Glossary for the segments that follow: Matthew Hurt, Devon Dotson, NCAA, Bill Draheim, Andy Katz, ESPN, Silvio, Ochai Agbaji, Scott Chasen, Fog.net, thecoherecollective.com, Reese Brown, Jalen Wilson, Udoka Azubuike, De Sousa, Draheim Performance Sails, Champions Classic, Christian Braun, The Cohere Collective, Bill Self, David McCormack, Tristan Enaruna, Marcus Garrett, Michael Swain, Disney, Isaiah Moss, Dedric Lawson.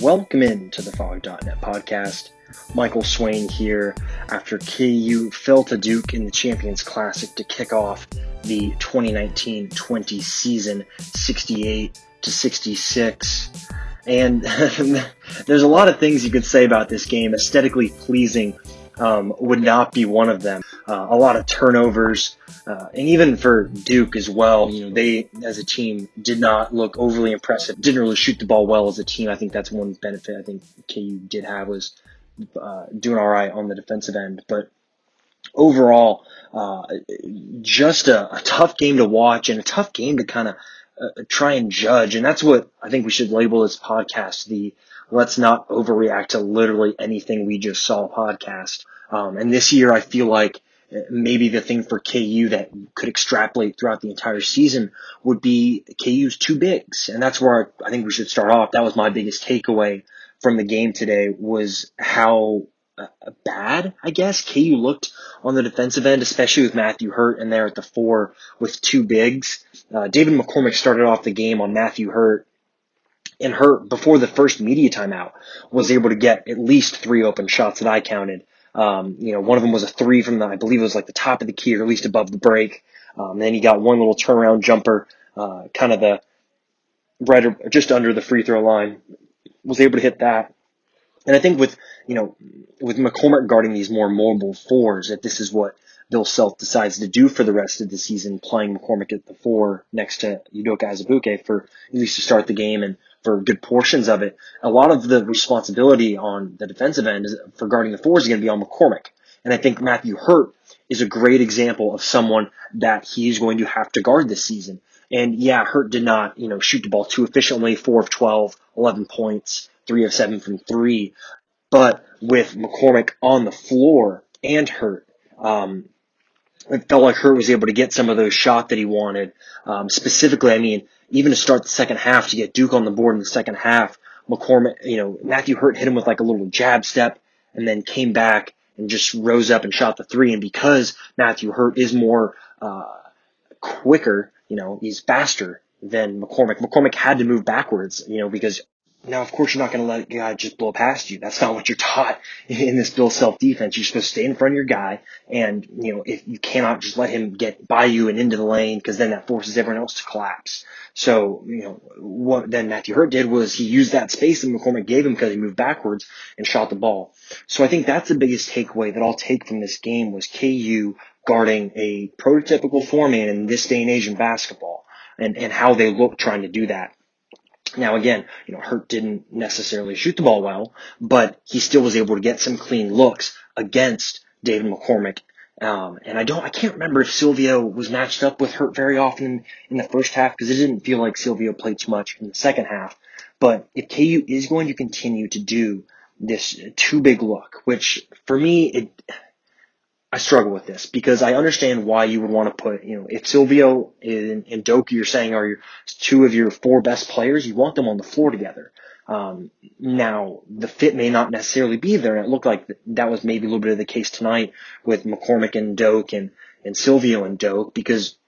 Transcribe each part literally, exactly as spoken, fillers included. Welcome in to the Fog dot net podcast. Michael Swain here after K U fell to Duke in the Champions Classic to kick off the twenty nineteen twenty season sixty-eight to sixty-six. And there's a lot of things you could say about this game. Aesthetically pleasing um, would not be one of them. Uh, a lot of turnovers, uh, and even for Duke as well, you know, they as a team did not look overly impressive, didn't really shoot the ball well as a team. I think that's one benefit I think K U did have was uh, doing all right on the defensive end. But overall, uh, just a, a tough game to watch and a tough game to kind of uh, try and judge. And that's what I think we should label this podcast, the Let's Not Overreact to Literally Anything We Just Saw podcast. Um, and this year I feel like maybe the thing for K U that could extrapolate throughout the entire season would be K U's two bigs. And that's where I think we should start off. That was my biggest takeaway from the game today, was how uh, bad, I guess, K U looked on the defensive end, especially with Matthew Hurt in there at the four with two bigs. Uh, David McCormack started off the game on Matthew Hurt, and Hurt, before the first media timeout, was able to get at least three open shots that I counted. Um, you know, one of them was a three from the, I believe it was like the top of the key or at least above the break. Um, then he got one little turnaround jumper, uh, kind of the right or just under the free throw line, was able to hit that. And I think with, you know, with McCormack guarding these more mobile fours, that this is what Bill Self decides to do for the rest of the season, playing McCormack at the four next to Udoka Azubuike for at least to start the game and for good portions of it. A lot of the responsibility on the defensive end is, for guarding the fours, is going to be on McCormack. And I think Matthew Hurt is a great example of someone that he's going to have to guard this season. And yeah, Hurt did not, you know, shoot the ball too efficiently, four of twelve, eleven points, three of seven from three. But with McCormack on the floor and Hurt, um, it felt like Hurt was able to get some of those shots that he wanted. Um, specifically, I mean, even to start the second half, to get Duke on the board in the second half, McCormack, you know, Matthew Hurt hit him with like a little jab step and then came back and just rose up and shot the three. And because Matthew Hurt is more uh quicker, you know, he's faster than McCormack. McCormack had to move backwards, you know, because now, of course, you're not going to let a guy just blow past you. That's not what you're taught in this Bill Self defense. You're supposed to stay in front of your guy, and, you know, if you cannot just let him get by you and into the lane, because then that forces everyone else to collapse. So, you know, what then Matthew Hurt did was he used that space that McCormack gave him because he moved backwards and shot the ball. So I think that's the biggest takeaway that I'll take from this game, was K U guarding a prototypical four-man in this day and age in basketball, and, and how they look trying to do that. Now, again, you know, Hurt didn't necessarily shoot the ball well, but he still was able to get some clean looks against David McCormack. Um, and I don't, I can't remember if Silvio was matched up with Hurt very often in the first half, because it didn't feel like Silvio played too much in the second half. But if K U is going to continue to do this too big look, which for me, it, I struggle with this, because I understand why you would want to put, you know, if Silvio and, and Doki, you're saying, are your two of your four best players, you want them on the floor together. Um, now, the fit may not necessarily be there, and it looked like that was maybe a little bit of the case tonight with McCormack and Doak and, and Silvio and Doak, because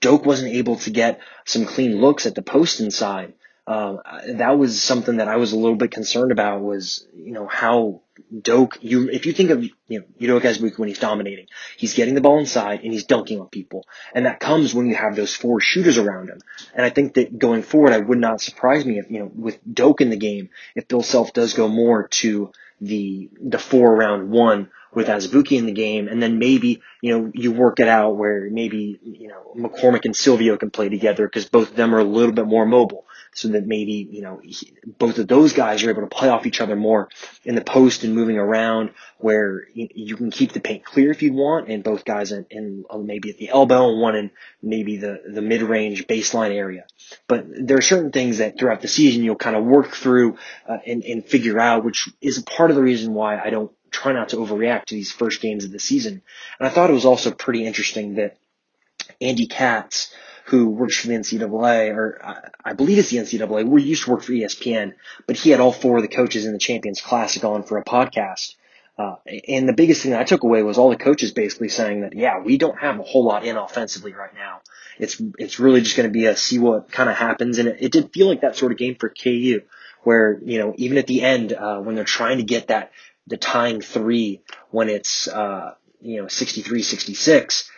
Doak wasn't able to get some clean looks at the post inside. Um, that was something that I was a little bit concerned about, was, you know, how Doak, you, if you think of, you know, Udoka Azubuike when he's dominating, he's getting the ball inside and he's dunking on people. And that comes when you have those four shooters around him. And I think that going forward, I would not surprise me if, you know, with Doak in the game, if Bill Self does go more to the, the four around one with Azubuike in the game, and then maybe, you know, you work it out where maybe, you know, McCormack and Silvio can play together, because both of them are a little bit more mobile, so that maybe, you know, he, both of those guys are able to play off each other more in the post and moving around, where you, you can keep the paint clear if you want, and both guys in, in uh, maybe at the elbow and one in maybe the, the mid-range baseline area. But there are certain things that throughout the season you'll kind of work through uh, and, and figure out, which is part of the reason why I don't try not to overreact to these first games of the season. And I thought it was also pretty interesting that Andy Katz, who works for the N C double A, or I, I believe it's the N C double A, we used to work for E S P N, but he had all four of the coaches in the Champions Classic on for a podcast. Uh, and the biggest thing I took away was all the coaches basically saying that, yeah, we don't have a whole lot in offensively right now. It's it's really just going to be a see what kind of happens. And it, it did feel like that sort of game for K U where, you know, even at the end uh, when they're trying to get that the tying three when it's, uh, you know, sixty-three sixty-six,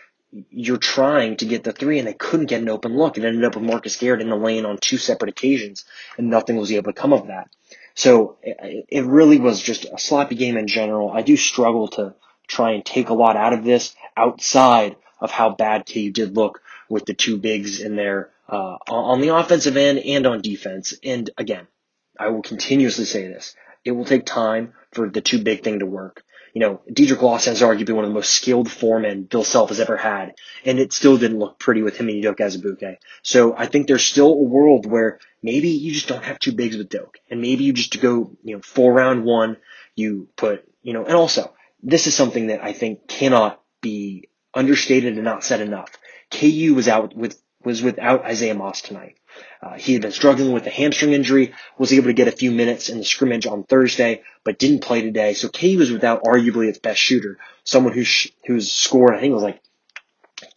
you're trying to get the three, and they couldn't get an open look. It ended up with Marcus Garrett in the lane on two separate occasions, and nothing was able to come of that. So it really was just a sloppy game in general. I do struggle to try and take a lot out of this outside of how bad K U did look with the two bigs in there uh, on the offensive end and on defense. And again, I will continuously say this. It will take time for the two big thing to work. You know, Dedric Lawson is arguably one of the most skilled foremen Bill Self has ever had, and it still didn't look pretty with him and Udoka Azubuike. So I think there's still a world where maybe you just don't have two bigs with Doak, and maybe you just go, you know, for round one, you put, you know, and also, this is something that I think cannot be understated and not said enough. K U was out with, was without Isaiah Moss tonight. Uh, he had been struggling with a hamstring injury, was able to get a few minutes in the scrimmage on Thursday, but didn't play today. So K U was without arguably its best shooter, someone who sh- who's scored, I think it was like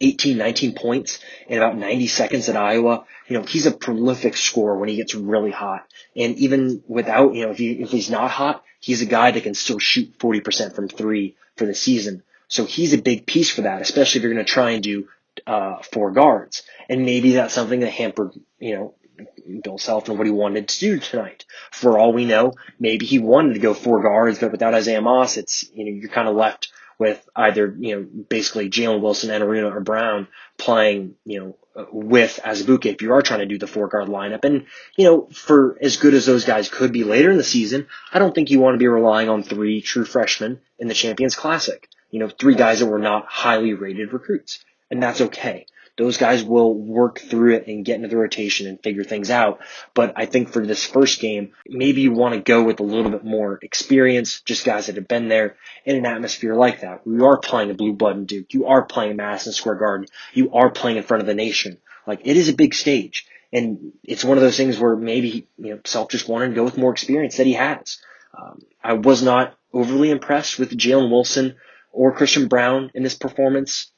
eighteen, nineteen points in about ninety seconds at Iowa. You know, he's a prolific scorer when he gets really hot. And even without, you know, if, he, if he's not hot, he's a guy that can still shoot forty percent from three for the season. So he's a big piece for that, especially if you're going to try and do uh four guards. And maybe that's something that hampered, you know, Bill Self and what he wanted to do tonight. For all we know, maybe he wanted to go four guards, but without Isaiah Moss, it's, you know, you're kind of left with either, you know, basically Jalen Wilson, Enaruna, or Braun playing, you know, with Azubuike if you are trying to do the four-guard lineup. And, you know, for as good as those guys could be later in the season, I don't think you want to be relying on three true freshmen in the Champions Classic. You know, three guys that were not highly rated recruits. And that's okay. Those guys will work through it and get into the rotation and figure things out. But I think for this first game, maybe you want to go with a little bit more experience, just guys that have been there in an atmosphere like that. You are playing a Blue Blood in Duke. You are playing Madison Square Garden. You are playing in front of the nation. Like, it is a big stage. And it's one of those things where maybe, you know, Self just wanted to go with more experience that he has. Um, I was not overly impressed with Jalen Wilson or Christian Braun in this performance.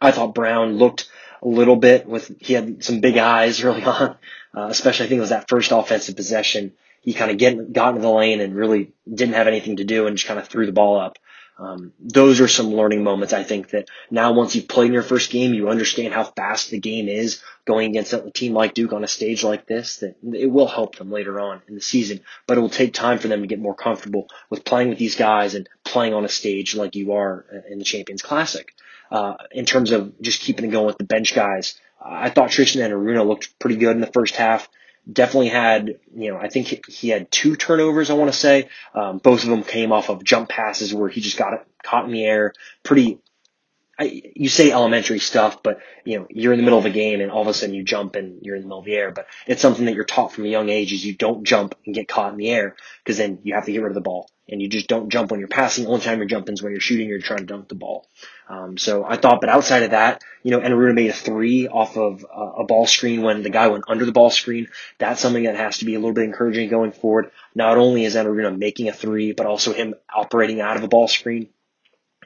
I thought Braun looked a little bit with, he had some big eyes early on, uh, especially I think it was that first offensive possession. He kind of get, got into the lane and really didn't have anything to do and just kind of threw the ball up. Um, those are some learning moments, I think, that now once you've played in your first game, you understand how fast the game is going against a team like Duke on a stage like this, that it will help them later on in the season. But it will take time for them to get more comfortable with playing with these guys and playing on a stage like you are in the Champions Classic. Uh, in terms of just keeping it going with the bench guys, I thought Tristan Enaruna looked pretty good in the first half. Definitely had, you know, I think he had two turnovers, I want to say. Um, both of them came off of jump passes where he just got it, caught in the air. Pretty, I, you say elementary stuff, but, you know, you're in the middle of a game and all of a sudden you jump and you're in the middle of the air. But it's something that you're taught from a young age is you don't jump and get caught in the air because then you have to get rid of the ball. And you just don't jump when you're passing. The only time you're jumping is when you're shooting or you're trying to dunk the ball. Um, so I thought, but outside of that, you know, Enaruna made a three off of uh, a ball screen when the guy went under the ball screen. That's something that has to be a little bit encouraging going forward. Not only is Enaruna making a three, but also him operating out of a ball screen.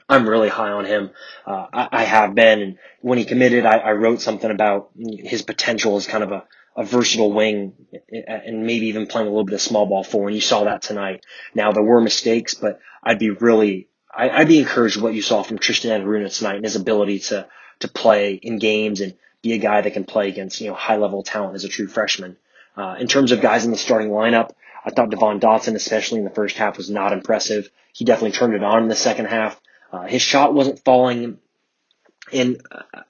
I'm really high on him. Uh, I, I have been. And when he committed, I, I wrote something about his potential as kind of a, a versatile wing and maybe even playing a little bit of small ball four, and you saw that tonight. Now, there were mistakes, but I'd be really I, I'd be encouraged what you saw from Tristan Enaruna tonight and his ability to to play in games and be a guy that can play against, you know, high-level talent as a true freshman. Uh, in terms of guys in the starting lineup, I thought Devon Dotson, especially in the first half, was not impressive. He definitely turned it on in the second half. Uh, his shot wasn't falling. And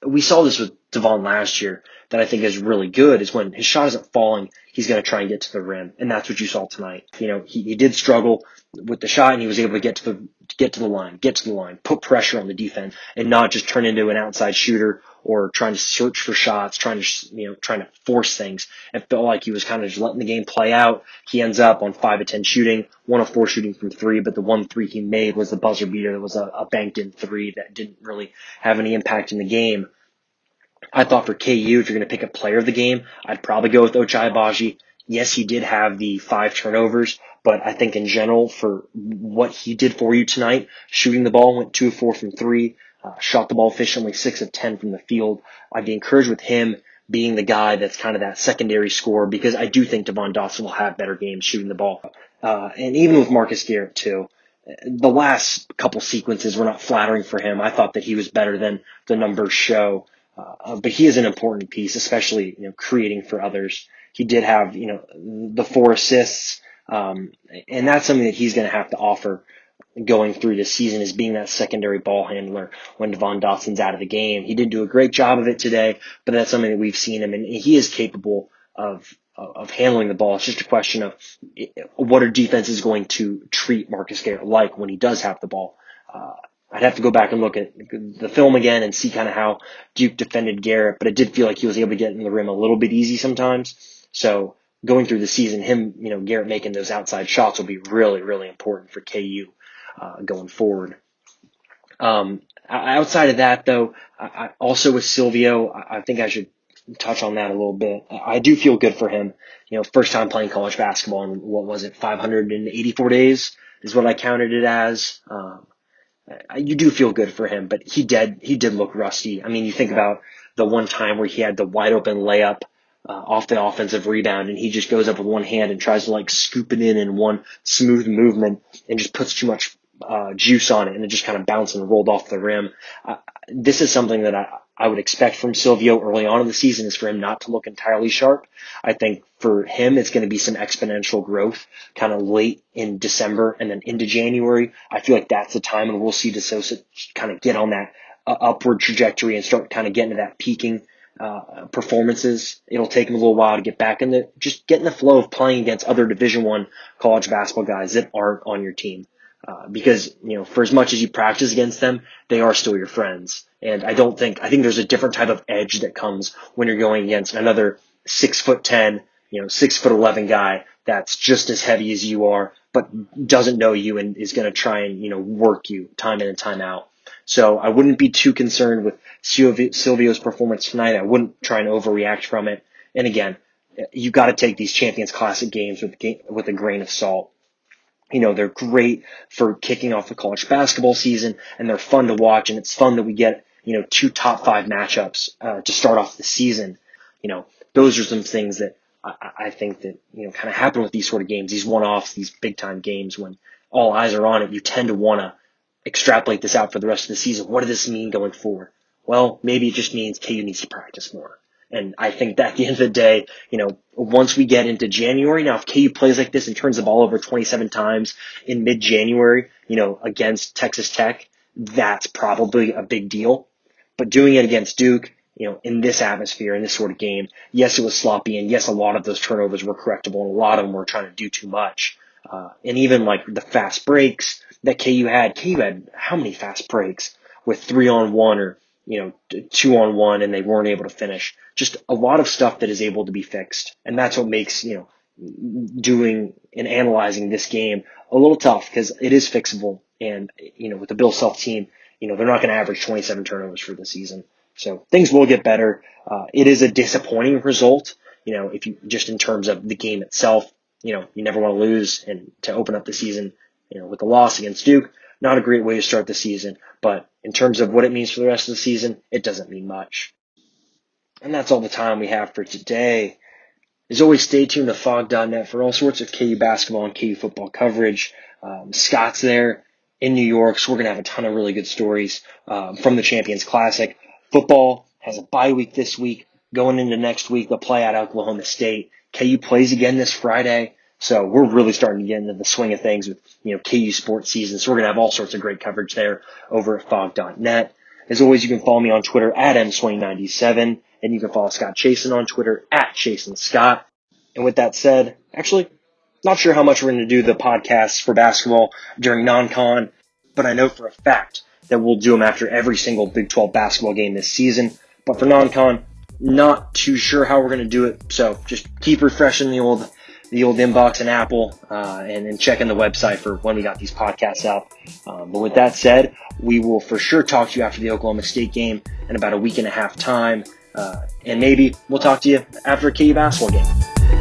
we saw this with Devon last year that I think is really good is when his shot isn't falling, he's going to try and get to the rim. And that's what you saw tonight. You know, he, he did struggle with the shot and he was able to get to the, get to the line, get to the line, put pressure on the defense and not just turn into an outside shooter or trying to search for shots, trying to, you know, trying to force things. It felt like he was kind of just letting the game play out. He ends up on five of ten shooting, one of four shooting from three, but the one three he made was the buzzer beater. That was a, a banked in three that didn't really have any impact in the game. I thought for K U, if you're going to pick a player of the game, I'd probably go with Ochai Agbaji. Yes, he did have the five turnovers, But I think in general, for what he did for you tonight, shooting the ball, went two of four from three, uh, shot the ball efficiently, six of ten from the field. I'd be encouraged with him being the guy that's kind of that secondary scorer, because I do think Devon Dotson will have better games shooting the ball. Uh, and even with Marcus Garrett too, the last couple sequences were not flattering for him. I thought that he was better than the numbers show. Uh, but he is an important piece, especially, you know, creating for others. He did have, you know, the four assists. Um, and that's something that he's going to have to offer going through this season, is being that secondary ball handler when Devon Dotson's out of the game. He didn't do a great job of it today, but that's something that we've seen him, and he is capable of of handling the ball. It's just a question of what our defense is going to treat Marcus Garrett like when he does have the ball. Uh, I'd have to go back and look at the film again and see kind of how Duke defended Garrett, but it did feel like he was able to get in the rim a little bit easy sometimes. So going through the season, him, you know, Garrett making those outside shots will be really, really important for K U uh, going forward. Um, outside of that, though, I, I also with Silvio, I, I think I should touch on that a little bit. I, I do feel good for him. You know, first time playing college basketball in, what was it, five hundred eighty-four days is what I counted it as. Um, I, you do feel good for him, but he did, he did look rusty. I mean, you think about the one time where he had the wide open layup Uh, off the offensive rebound, and he just goes up with one hand and tries to like scoop it in in one smooth movement and just puts too much uh, juice on it, and it just kind of bounced and rolled off the rim. Uh, this is something that I, I would expect from Silvio early on in the season, is for him not to look entirely sharp. I think for him it's going to be some exponential growth kind of late in December and then into January. I feel like that's the time, and we'll see De Sousa kind of get on that uh, upward trajectory and start kind of getting to that peaking Uh, performances. It'll take him a little while to get back in the, just get in the flow of playing against other Division One college basketball guys that aren't on your team. Uh, because, you know, for as much as you practice against them, they are still your friends. And I don't think, I think there's a different type of edge that comes when you're going against another six foot ten, you know, six foot eleven guy that's just as heavy as you are, but doesn't know you and is going to try and, you know, work you time in and time out. So I wouldn't be too concerned with Silvio's performance tonight. I wouldn't try and overreact from it. And again, you got to take these Champions Classic games with with a grain of salt. You know, they're great for kicking off the college basketball season, and they're fun to watch. And it's fun that we get, you know, two top five matchups uh, to start off the season. You know, those are some things that I, I think that, you know, kind of happen with these sort of games, these one-offs, these big-time games. When all eyes are on it, you tend to want to extrapolate this out for the rest of the season. What does this mean going forward? Well, maybe it just means K U needs to practice more. And I think that at the end of the day, you know, once we get into January, now if K U plays like this and turns the ball over twenty-seven times in mid-January, you know, against Texas Tech, that's probably a big deal. But doing it against Duke, you know, in this atmosphere, in this sort of game, yes, it was sloppy, and yes, a lot of those turnovers were correctable, and a lot of them were trying to do too much. Uh, and even like the fast breaks that K U had, K U had how many fast breaks with three on one or, you know, two on one, and they weren't able to finish. Just a lot of stuff that is able to be fixed. And that's what makes, you know, doing and analyzing this game a little tough, because it is fixable. And, you know, with the Bill Self team, you know, they're not going to average twenty-seven turnovers for the season. So things will get better. Uh, it is a disappointing result, you know, if you just in terms of the game itself. You know, you never want to lose, and to open up the season, you know, with the loss against Duke, not a great way to start the season. But in terms of what it means for the rest of the season, it doesn't mean much. And that's all the time we have for today. As always, stay tuned to Fog dot net for all sorts of K U basketball and K U football coverage. Um, Scott's there in New York, so we're going to have a ton of really good stories um, from the Champions Classic. Football has a bye week this week. Going into next week, they'll play at Oklahoma State. K U plays again this Friday, so we're really starting to get into the swing of things with, you know, K U sports season. So we're going to have all sorts of great coverage there over at Fog dot net. As always, you can follow me on Twitter at M Swain ninety-seven, and you can follow Scott Chasen on Twitter at Chasen Scott. And with that said, actually, not sure how much we're going to do the podcasts for basketball during non-con, but I know for a fact that we'll do them after every single Big twelve basketball game this season. But for non-con, not too sure how we're going to do it, so just keep refreshing the old the old inbox in Apple uh, and, and checking the website for when we got these podcasts out. Um, but with that said, we will for sure talk to you after the Oklahoma State game in about a week and a half time, uh, and maybe we'll talk to you after a K U basketball game.